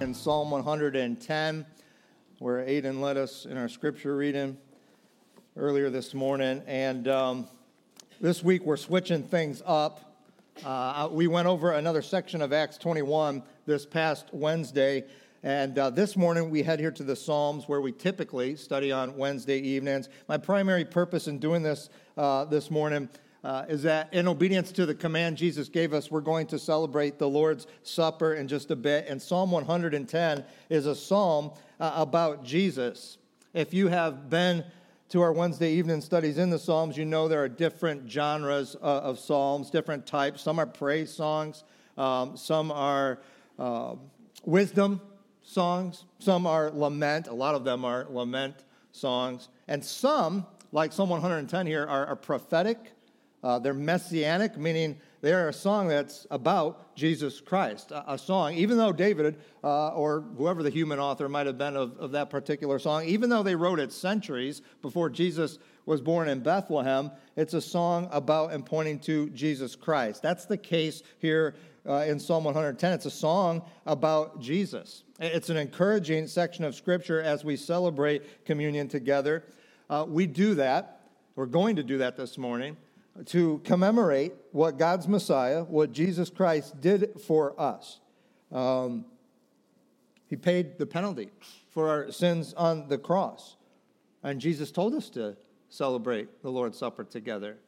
In Psalm 110, where Aidan led us in our scripture reading earlier this morning, and this week we're switching things up. We went over another section of Acts 21 this past Wednesday, and this morning we head here to the Psalms, where we typically study on Wednesday evenings. My primary purpose in doing this this morning is that in obedience to the command Jesus gave us, we're going to celebrate the Lord's Supper in just a bit. And Psalm 110 is a psalm about Jesus. If you have been to our Wednesday evening studies in the Psalms, you know there are different genres of psalms, different types. Some are praise songs, some are wisdom songs, some are lament. A lot of them are lament songs. And some, like Psalm 110 here, are prophetic. They're messianic, meaning they're a song that's about Jesus Christ, a song, even though David or whoever the human author might have been of that particular song, even though they wrote it centuries before Jesus was born in Bethlehem, it's a song about and pointing to Jesus Christ. That's the case here in Psalm 110. It's a song about Jesus. It's an encouraging section of Scripture as we celebrate communion together. We do that. We're going to do that this morning, to commemorate what God's Messiah, what Jesus Christ did for us. He paid the penalty for our sins on the cross. And Jesus told us to celebrate the Lord's Supper together.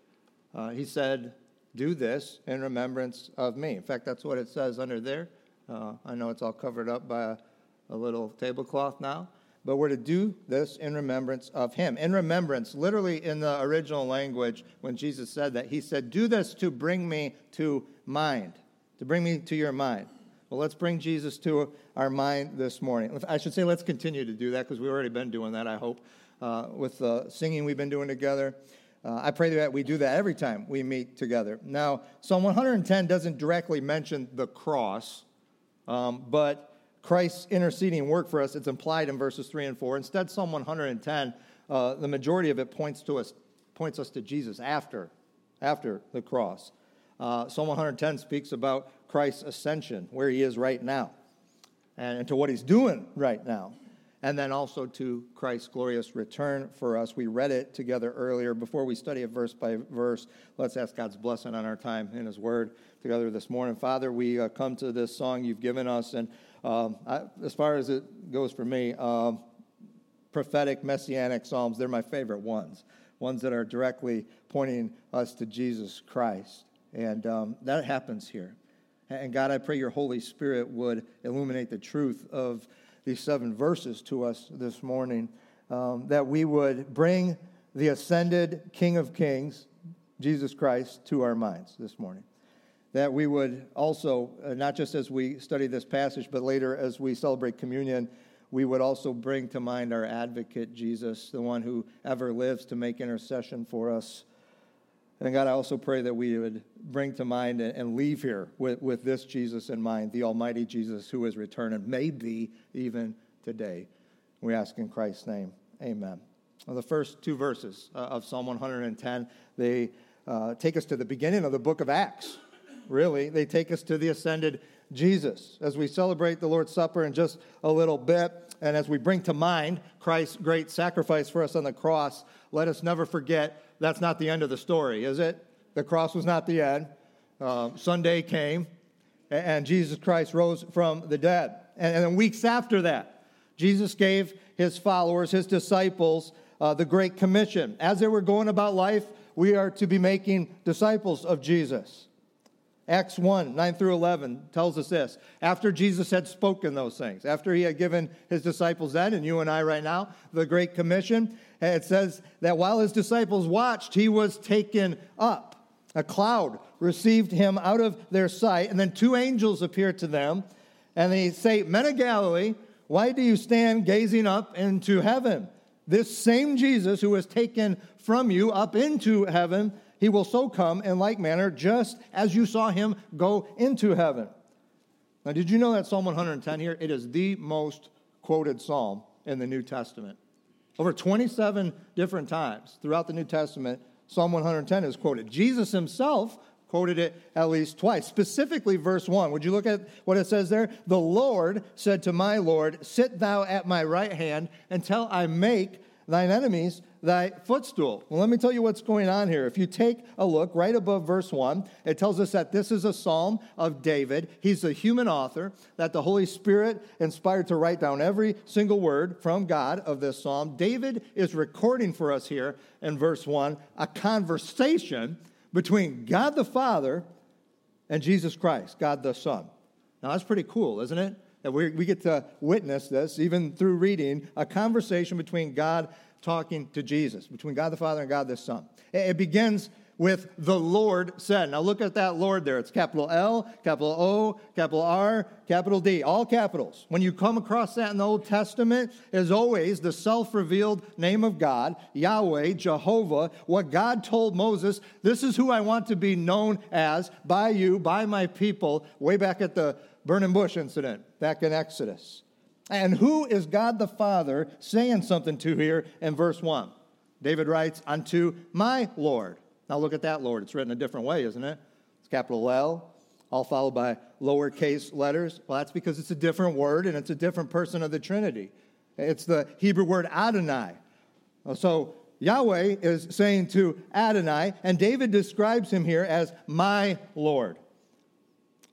He said, do this in remembrance of me. In fact, that's what it says under there. I know it's all covered up by a little tablecloth now. But we're to do this in remembrance of him. In remembrance, literally in the original language, when Jesus said that, he said, do this to bring me to mind, to bring me to your mind. Well, let's bring Jesus to our mind this morning. I should say let's continue to do that, because we've already been doing that, I hope, with the singing we've been doing together. I pray that we do that every time we meet together. Now, Psalm 110 doesn't directly mention the cross, but Christ's interceding work for us, it's implied in verses 3 and 4. Instead, Psalm 110, the majority of it points us to Jesus after the cross. Psalm 110 speaks about Christ's ascension, where he is right now, and to what he's doing right now, and then also to Christ's glorious return for us. We read it together earlier. Before we study it verse by verse, let's ask God's blessing on our time in his word together this morning. Father, we come to this song you've given us, and as far as it goes for me, prophetic, messianic psalms, they're my favorite ones that are directly pointing us to Jesus Christ. And that happens here. And God, I pray your Holy Spirit would illuminate the truth of these 7 verses to us this morning, that we would bring the ascended King of Kings, Jesus Christ, to our minds this morning. That we would also, not just as we study this passage, but later as we celebrate communion, we would also bring to mind our advocate, Jesus, the one who ever lives to make intercession for us. And God, I also pray that we would bring to mind and leave here with this Jesus in mind, the almighty Jesus who is returning, maybe even today. We ask in Christ's name, amen. Well, the first 2 verses of Psalm 110, they take us to the beginning of the book of Acts. Really, they take us to the ascended Jesus as we celebrate the Lord's Supper in just a little bit. And as we bring to mind Christ's great sacrifice for us on the cross, let us never forget that's not the end of the story, is it? The cross was not the end. Sunday came, and Jesus Christ rose from the dead. And then weeks after that, Jesus gave his followers, his disciples, the Great Commission. As they were going about life, we are to be making disciples of Jesus. Acts 1, 9 through 11 tells us this. After Jesus had spoken those things, after he had given his disciples then, and you and I right now, the Great Commission, it says that while his disciples watched, he was taken up. A cloud received him out of their sight, and then two angels appeared to them, and they say, Men of Galilee, why do you stand gazing up into heaven? This same Jesus who was taken from you up into heaven, he will so come in like manner, just as you saw him go into heaven. Now, did you know that Psalm 110 here? It is the most quoted psalm in the New Testament. Over 27 different times throughout the New Testament, Psalm 110 is quoted. Jesus himself quoted it at least twice, specifically verse 1. Would you look at what it says there? The Lord said to my Lord, sit thou at my right hand until I make thine enemies thy footstool. Well, let me tell you what's going on here. If you take a look right above verse 1, it tells us that this is a psalm of David. He's a human author that the Holy Spirit inspired to write down every single word from God of this psalm. David is recording for us here in verse 1 a conversation between God the Father and Jesus Christ, God the Son. Now, that's pretty cool, isn't it? That we get to witness this, even through reading, a conversation between God talking to Jesus, between God the Father and God the Son. It begins with the Lord said. Now look at that Lord there. It's capital L, capital O, capital R, capital D, all capitals. When you come across that in the Old Testament, it is always the self-revealed name of God, Yahweh, Jehovah, what God told Moses, this is who I want to be known as by you, by my people, way back at the burning bush incident back in Exodus. And who is God the Father saying something to here in verse 1? David writes, unto my Lord. Now look at that Lord. It's written a different way, isn't it? It's capital L, all followed by lowercase letters. Well, that's because it's a different word and it's a different person of the Trinity. It's the Hebrew word Adonai. So Yahweh is saying to Adonai, and David describes him here as my Lord.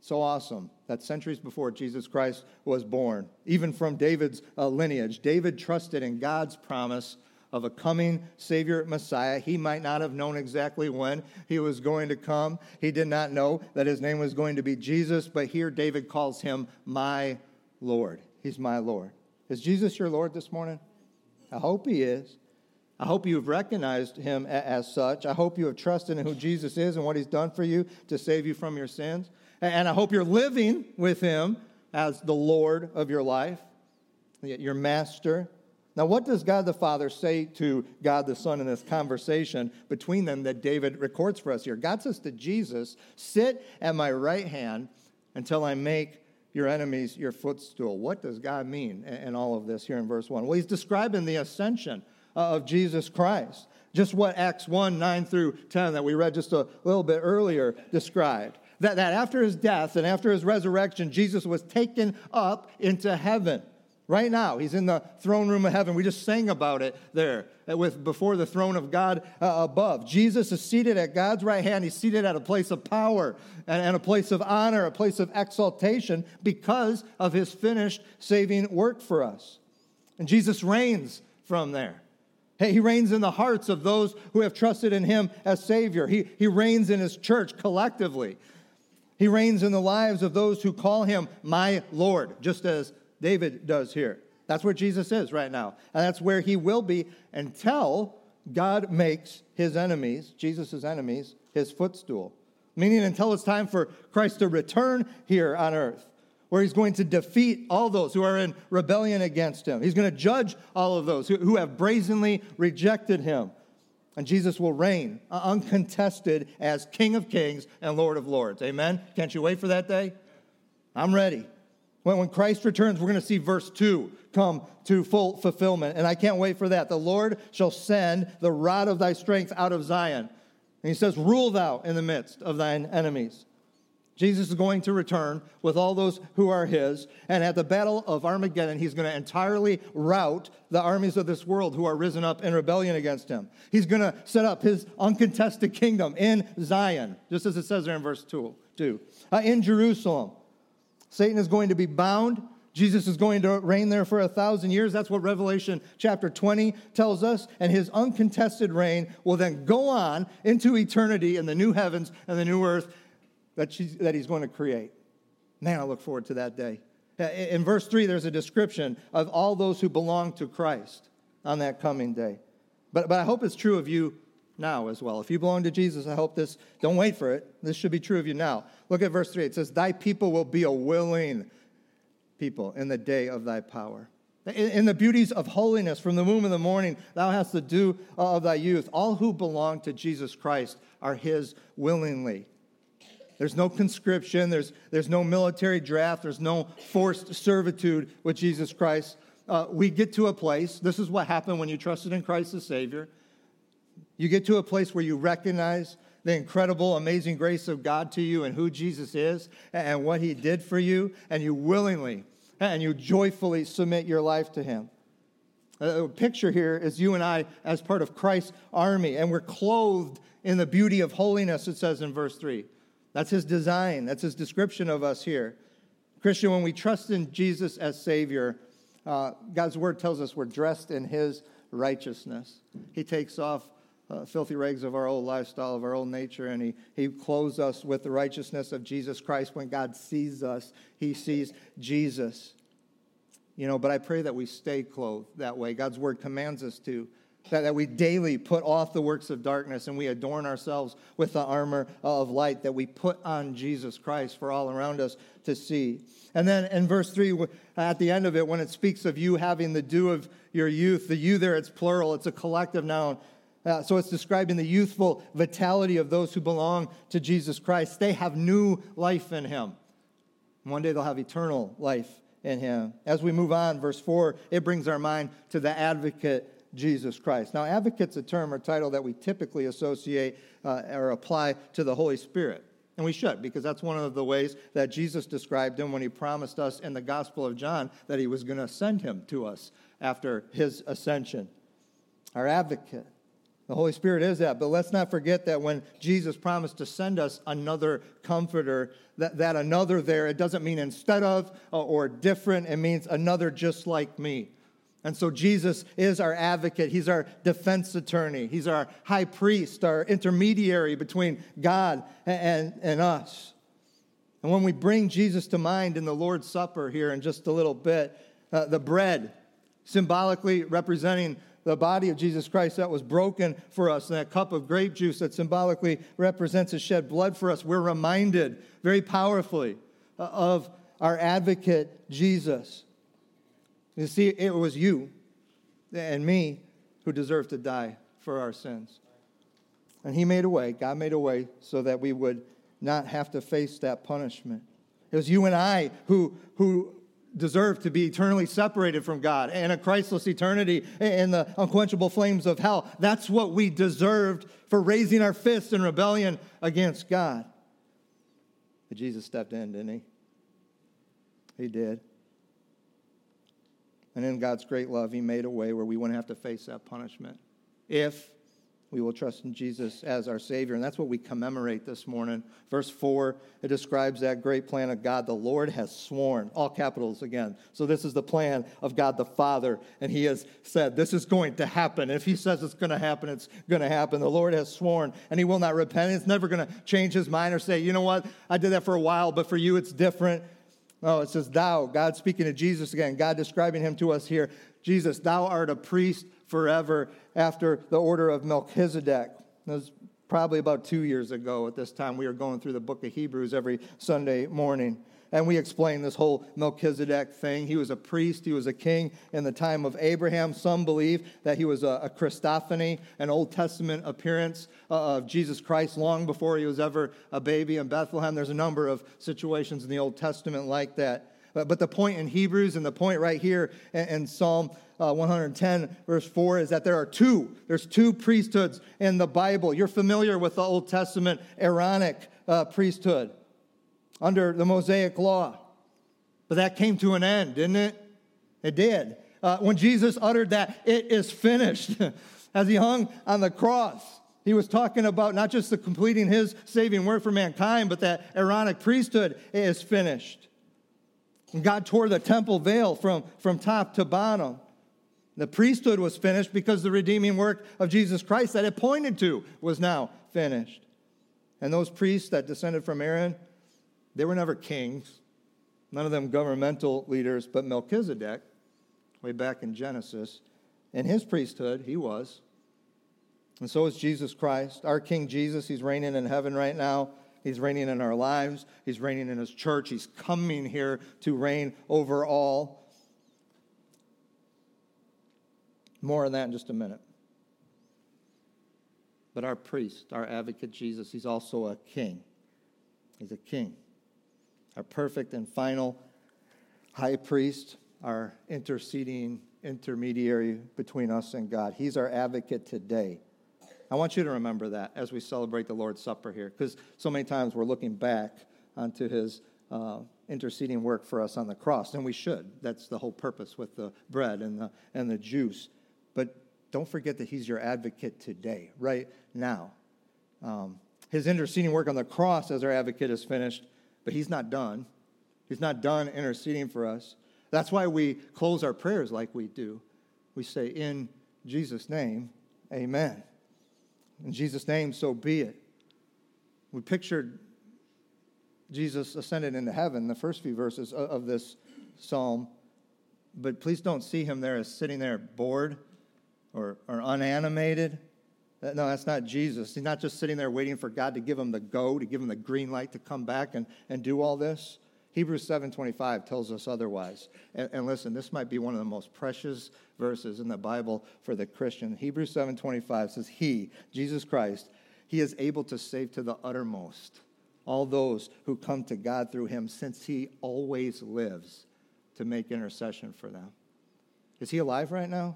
So awesome. That centuries before Jesus Christ was born, even from David's lineage, David trusted in God's promise of a coming Savior Messiah. He might not have known exactly when he was going to come. He did not know that his name was going to be Jesus, but here David calls him my Lord. He's my Lord. Is Jesus your Lord this morning? I hope he is. I hope you've recognized him as such. I hope you have trusted in who Jesus is and what he's done for you to save you from your sins. And I hope you're living with him as the Lord of your life, your master. Now, what does God the Father say to God the Son in this conversation between them that David records for us here? God says to Jesus, sit at my right hand until I make your enemies your footstool. What does God mean in all of this here in verse 1? Well, he's describing the ascension of Jesus Christ, just what Acts 1, 9 through 10 that we read just a little bit earlier described. That after his death and after his resurrection, Jesus was taken up into heaven. Right now, he's in the throne room of heaven. We just sang about it there, with before the throne of God above. Jesus is seated at God's right hand. He's seated at a place of power and a place of honor, a place of exaltation because of his finished saving work for us. And Jesus reigns from there. He reigns in the hearts of those who have trusted in him as Savior. He reigns in his church collectively. He reigns in the lives of those who call him my Lord, just as David does here. That's where Jesus is right now. And that's where he will be until God makes his enemies, Jesus' enemies, his footstool. Meaning until it's time for Christ to return here on earth, where he's going to defeat all those who are in rebellion against him. He's going to judge all of those who have brazenly rejected him. And Jesus will reign uncontested as King of Kings and Lord of Lords. Amen? Can't you wait for that day? I'm ready. When Christ returns, we're going to see verse 2 come to full fulfillment. And I can't wait for that. The Lord shall send the rod of thy strength out of Zion. And he says, rule thou in the midst of thine enemies. Jesus is going to return with all those who are his. And at the battle of Armageddon, he's going to entirely rout the armies of this world who are risen up in rebellion against him. He's going to set up his uncontested kingdom in Zion, just as it says there in verse 2. In Jerusalem, Satan is going to be bound. Jesus is going to reign there for 1,000 years. That's what Revelation chapter 20 tells us. And his uncontested reign will then go on into eternity in the new heavens and the new earth that he's going to create. Man, I look forward to that day. In verse 3, there's a description of all those who belong to Christ on that coming day. But I hope it's true of you now as well. If you belong to Jesus, I hope this, don't wait for it. This should be true of you now. Look at verse 3. It says, thy people will be a willing people in the day of thy power. In the beauties of holiness, from the womb of the morning, thou hast the dew of thy youth. All who belong to Jesus Christ are his willingly. There's no conscription. There's no military draft. There's no forced servitude with Jesus Christ. We get to a place, this is what happened when you trusted in Christ as Savior. You get to a place where you recognize the incredible, amazing grace of God to you and who Jesus is and what he did for you, and you willingly and you joyfully submit your life to him. The picture here is you and I as part of Christ's army, and we're clothed in the beauty of holiness, it says in verse 3. That's his design. That's his description of us here. Christian, when we trust in Jesus as Savior, God's word tells us we're dressed in his righteousness. He takes off filthy rags of our old lifestyle, of our old nature, and he clothes us with the righteousness of Jesus Christ. When God sees us, he sees Jesus. You know, but I pray that we stay clothed that way. God's word commands us to, that we daily put off the works of darkness and we adorn ourselves with the armor of light, that we put on Jesus Christ for all around us to see. And then in verse 3, at the end of it, when it speaks of you having the dew of your youth, the you there, it's plural, it's a collective noun. So it's describing the youthful vitality of those who belong to Jesus Christ. They have new life in him. One day they'll have eternal life in him. As we move on, verse 4, it brings our mind to the advocate, Jesus Christ. Now, advocate's a term or title that we typically associate or apply to the Holy Spirit. And we should, because that's one of the ways that Jesus described him when he promised us in the Gospel of John that he was going to send him to us after his ascension. Our advocate. The Holy Spirit is that, but let's not forget that when Jesus promised to send us another comforter, that another there, it doesn't mean instead of or different, it means another just like me. And so Jesus is our advocate. He's our defense attorney. He's our high priest, our intermediary between God and us. And when we bring Jesus to mind in the Lord's Supper here in just a little bit, the bread symbolically representing the body of Jesus Christ that was broken for us, and that cup of grape juice that symbolically represents his shed blood for us, we're reminded very powerfully of our advocate, Jesus. You see, it was you and me who deserved to die for our sins. And he made a way, God made a way, so that we would not have to face that punishment. It was you and I who deserved to be eternally separated from God and a Christless eternity in the unquenchable flames of hell. That's what we deserved for raising our fists in rebellion against God. But Jesus stepped in, didn't he? He did. And in God's great love, he made a way where we wouldn't have to face that punishment if we will trust in Jesus as our Savior. And that's what we commemorate this morning. Verse 4, it describes that great plan of God. The Lord has sworn, all capitals again. So this is the plan of God the Father. And he has said, this is going to happen. If he says it's going to happen, it's going to happen. The Lord has sworn, and he will not repent. It's never going to change his mind or say, you know what, I did that for a while, but for you it's different. No, it says, thou, God speaking to Jesus again, God describing him to us here. Jesus, thou art a priest forever after the order of Melchizedek. That was probably about 2 years ago at this time. We were going through the book of Hebrews every Sunday morning. And we explained this whole Melchizedek thing. He was a priest. He was a king in the time of Abraham. Some believe that he was a Christophany, an Old Testament appearance of Jesus Christ long before he was ever a baby in Bethlehem. There's a number of situations in the Old Testament like that. But the point in Hebrews and the point right here in Psalm 110 verse 4 is that there's two priesthoods in the Bible. You're familiar with the Old Testament Aaronic priesthood. Under the Mosaic law. But that came to an end, didn't it? It did. When Jesus uttered that, it is finished, as he hung on the cross, he was talking about not just the completing his saving work for mankind, but that Aaronic priesthood is finished. And God tore the temple veil from top to bottom. The priesthood was finished because the redeeming work of Jesus Christ that it pointed to was now finished. And those priests that descended from Aaron, they were never kings, none of them governmental leaders, but Melchizedek, way back in Genesis, in his priesthood, he was. And so is Jesus Christ. Our King Jesus, he's reigning in heaven right now. He's reigning in our lives. He's reigning in his church. He's coming here to reign over all. More on that in just a minute. But our priest, our advocate Jesus, he's also a king. He's a king. Our perfect and final high priest, our interceding intermediary between us and God. He's our advocate today. I want you to remember that as we celebrate the Lord's Supper here, because so many times we're looking back onto his interceding work for us on the cross, and we should. That's the whole purpose with the bread and the juice. But don't forget that he's your advocate today, right now. His interceding work on the cross as our advocate is finished, but he's not done. He's not done interceding for us. That's why we close our prayers like we do. We say, in Jesus' name, amen. In Jesus' name, so be it. We pictured Jesus ascended into heaven, the first few verses of this psalm, but please don't see him there as sitting there bored or unanimated. No, that's not Jesus. He's not just sitting there waiting for God to give him the go, to give him the green light to come back and do all this. Hebrews 7:25 tells us otherwise. And listen, this might be one of the most precious verses in the Bible for the Christian. Hebrews 7:25 says, he, Jesus Christ, he is able to save to the uttermost all those who come to God through him, since he always lives to make intercession for them. Is he alive right now?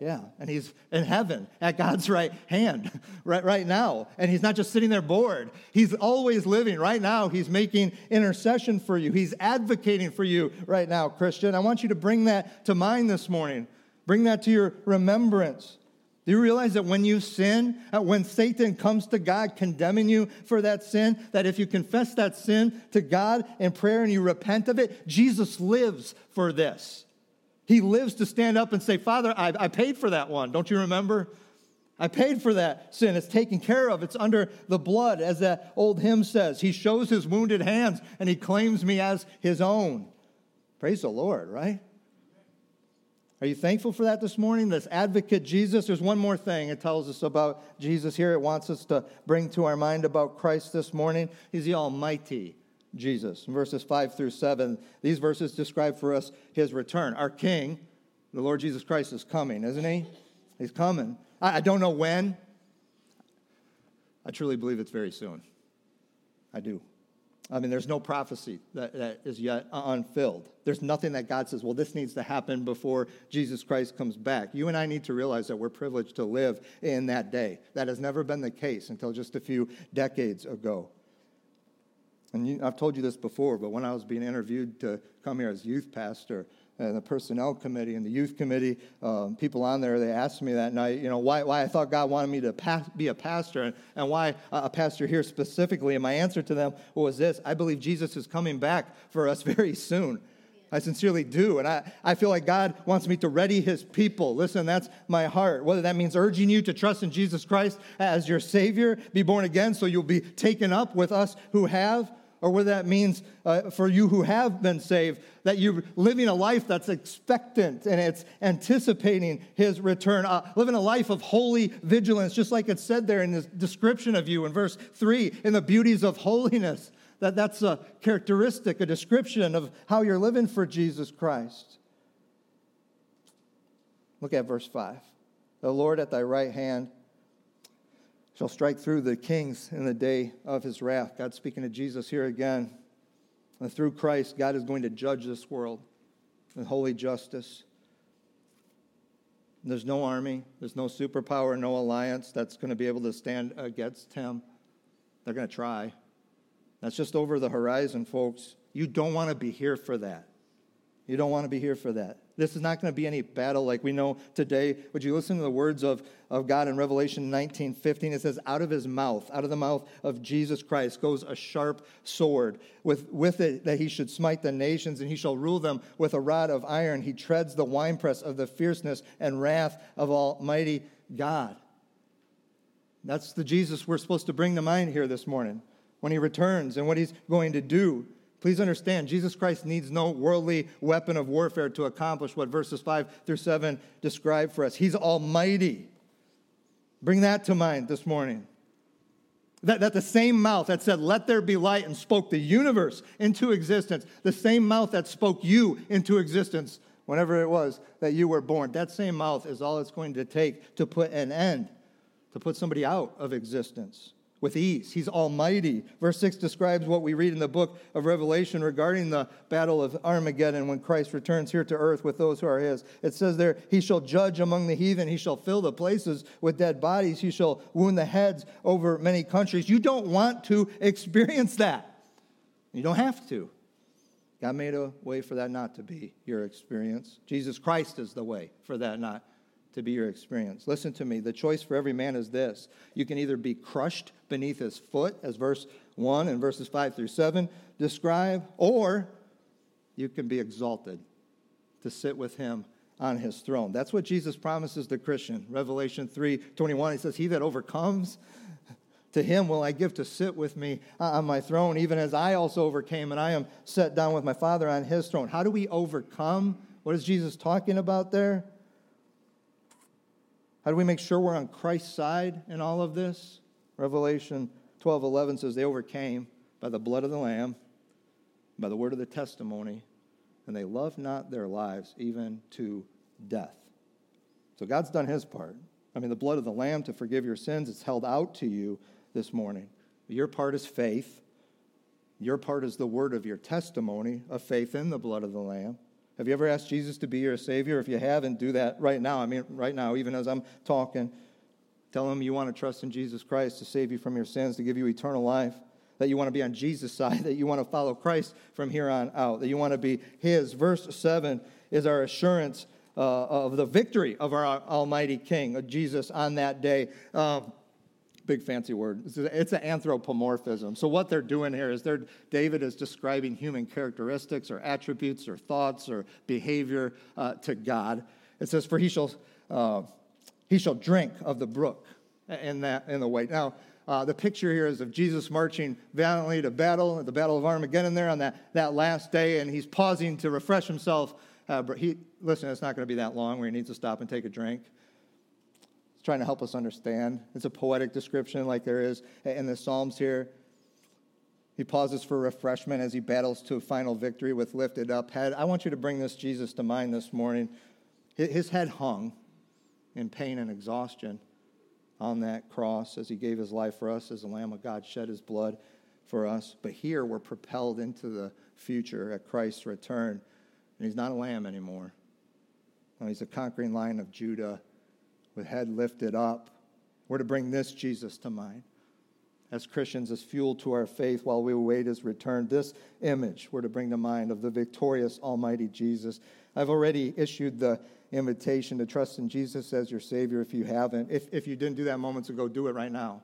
Yeah, and he's in heaven at God's right hand right now. And he's not just sitting there bored. He's always living. Right now, he's making intercession for you. He's advocating for you right now, Christian. I want you to bring that to mind this morning. Bring that to your remembrance. Do you realize that when you sin, when Satan comes to God condemning you for that sin, that if you confess that sin to God in prayer and you repent of it, Jesus lives for this. He lives to stand up and say, Father, I paid for that one. Don't you remember? I paid for that sin. It's taken care of. It's under the blood, as that old hymn says. He shows his wounded hands, and he claims me as his own. Praise the Lord, right? Are you thankful for that this morning, this advocate Jesus? There's one more thing it tells us about Jesus here. It wants us to bring to our mind about Christ this morning. He's the Almighty Jesus. In verses 5 through 7, these verses describe for us his return. Our King, the Lord Jesus Christ, is coming, isn't he? He's coming. I don't know when. I truly believe it's very soon. I do. I mean, there's no prophecy that is yet unfilled. There's nothing that God says, well, this needs to happen before Jesus Christ comes back. You and I need to realize that we're privileged to live in that day. That has never been the case until just a few decades ago. And I've told you this before, but when I was being interviewed to come here as youth pastor, and the personnel committee and the youth committee, people on there, they asked me that night, why I thought God wanted me to be a pastor and why a pastor here specifically. And my answer to them was this: I believe Jesus is coming back for us very soon. I sincerely do, and I feel like God wants me to ready his people. Listen, that's my heart. Whether that means urging you to trust in Jesus Christ as your Savior, be born again so you'll be taken up with us who have, or whether that means for you who have been saved, that you're living a life that's expectant and it's anticipating his return, living a life of holy vigilance, just like it's said there in this description of you in verse 3, in the beauties of holiness. That's a characteristic, a description of how you're living for Jesus Christ. Look at verse 5. The Lord at thy right hand shall strike through the kings in the day of his wrath. God's speaking to Jesus here again. And through Christ, God is going to judge this world in holy justice. There's no army, there's no superpower, no alliance that's going to be able to stand against him. They're going to try. That's just over the horizon, folks. You don't want to be here for that. You don't want to be here for that. This is not going to be any battle like we know today. Would you listen to the words of God in Revelation 19:15? It says, out of his mouth, out of the mouth of Jesus Christ, goes a sharp sword. With it that he should smite the nations, and he shall rule them with a rod of iron. He treads the winepress of the fierceness and wrath of Almighty God. That's the Jesus we're supposed to bring to mind here this morning, when he returns and what he's going to do. Please understand, Jesus Christ needs no worldly weapon of warfare to accomplish what verses 5 through 7 describe for us. He's almighty. Bring that to mind this morning. That the same mouth that said, let there be light, and spoke the universe into existence, the same mouth that spoke you into existence whenever it was that you were born, that same mouth is all it's going to take to put an end, to put somebody out of existence with ease. He's almighty. Verse 6 describes what we read in the book of Revelation regarding the battle of Armageddon when Christ returns here to earth with those who are his. It says there, he shall judge among the heathen. He shall fill the places with dead bodies. He shall wound the heads over many countries. You don't want to experience that. You don't have to. God made a way for that not to be your experience. Jesus Christ is the way for that not to be your experience. Listen to me. The choice for every man is this. You can either be crushed beneath his foot, as verse 1 and verses 5 through 7 describe, or you can be exalted to sit with him on his throne. That's what Jesus promises the Christian. Revelation 3:21, he says, he that overcomes, to him will I give to sit with me on my throne, even as I also overcame, and I am set down with my Father on his throne. How do we overcome? What is Jesus talking about there? How do we make sure we're on Christ's side in all of this? Revelation 12:11 says they overcame by the blood of the Lamb, by the word of the testimony, and they loved not their lives even to death. So God's done his part. I mean, the blood of the Lamb to forgive your sins, it's held out to you this morning. Your part is faith. Your part is the word of your testimony of faith in the blood of the Lamb. Have you ever asked Jesus to be your Savior? If you haven't, do that right now. I mean, right now, even as I'm talking, tell him you want to trust in Jesus Christ to save you from your sins, to give you eternal life, that you want to be on Jesus' side, that you want to follow Christ from here on out, that you want to be his. Verse 7 is our assurance of the victory of our almighty King, of Jesus, on that day. Big fancy word. It's an anthropomorphism. So what they're doing here is David is describing human characteristics or attributes or thoughts or behavior to God. It says, for he shall drink of the brook in the way. Now, the picture here is of Jesus marching valiantly to battle, at the Battle of Armageddon there on that last day, and he's pausing to refresh himself. But it's not going to be that long where he needs to stop and take a drink. Trying to help us understand. It's a poetic description like there is in the Psalms here. He pauses for refreshment as he battles to a final victory with lifted up head. I want you to bring this Jesus to mind this morning. His head hung in pain and exhaustion on that cross as he gave his life for us, as the Lamb of God shed his blood for us. But here we're propelled into the future at Christ's return. And he's not a lamb anymore. No, he's a conquering Lion of Judah, with head lifted up. We're to bring this Jesus to mind as Christians, as fuel to our faith while we await his return. This image we're to bring to mind of the victorious almighty Jesus. I've already issued the invitation to trust in Jesus as your Savior if you haven't. If you didn't do that moments ago, do it right now.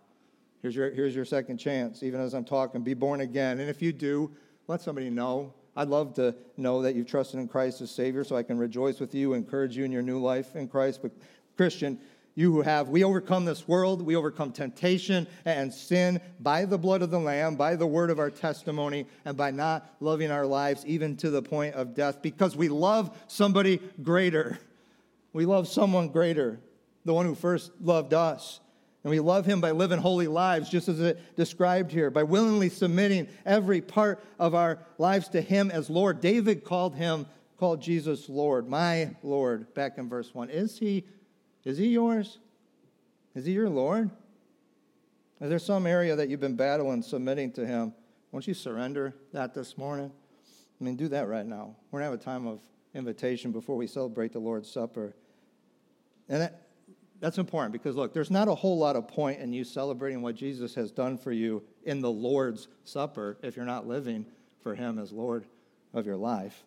Here's your second chance, even as I'm talking. Be born again. And if you do, let somebody know. I'd love to know that you've trusted in Christ as Savior so I can rejoice with you, encourage you in your new life in Christ. But Christian, you who have, we overcome this world, we overcome temptation and sin by the blood of the Lamb, by the word of our testimony, and by not loving our lives even to the point of death, because we love somebody greater. We love someone greater, the one who first loved us. And we love him by living holy lives, just as it described here, by willingly submitting every part of our lives to him as Lord. David called Jesus Lord, my Lord, back in verse 1. Is he yours? Is he your Lord? Is there some area that you've been battling, submitting to him? Won't you surrender that this morning? I mean, do that right now. We're going to have a time of invitation before we celebrate the Lord's Supper. And that's important because, look, there's not a whole lot of point in you celebrating what Jesus has done for you in the Lord's Supper if you're not living for him as Lord of your life.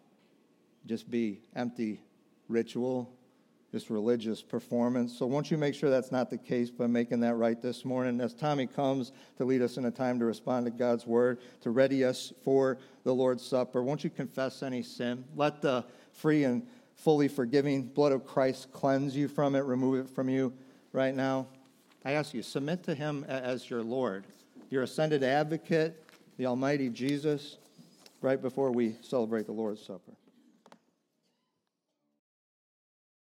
Just be empty ritual, this religious performance. So won't you make sure that's not the case by making that right this morning? As Tommy comes to lead us in a time to respond to God's word, to ready us for the Lord's Supper, won't you confess any sin? Let the free and fully forgiving blood of Christ cleanse you from it, remove it from you right now. I ask you, submit to him as your Lord, your ascended advocate, the almighty Jesus, right before we celebrate the Lord's Supper.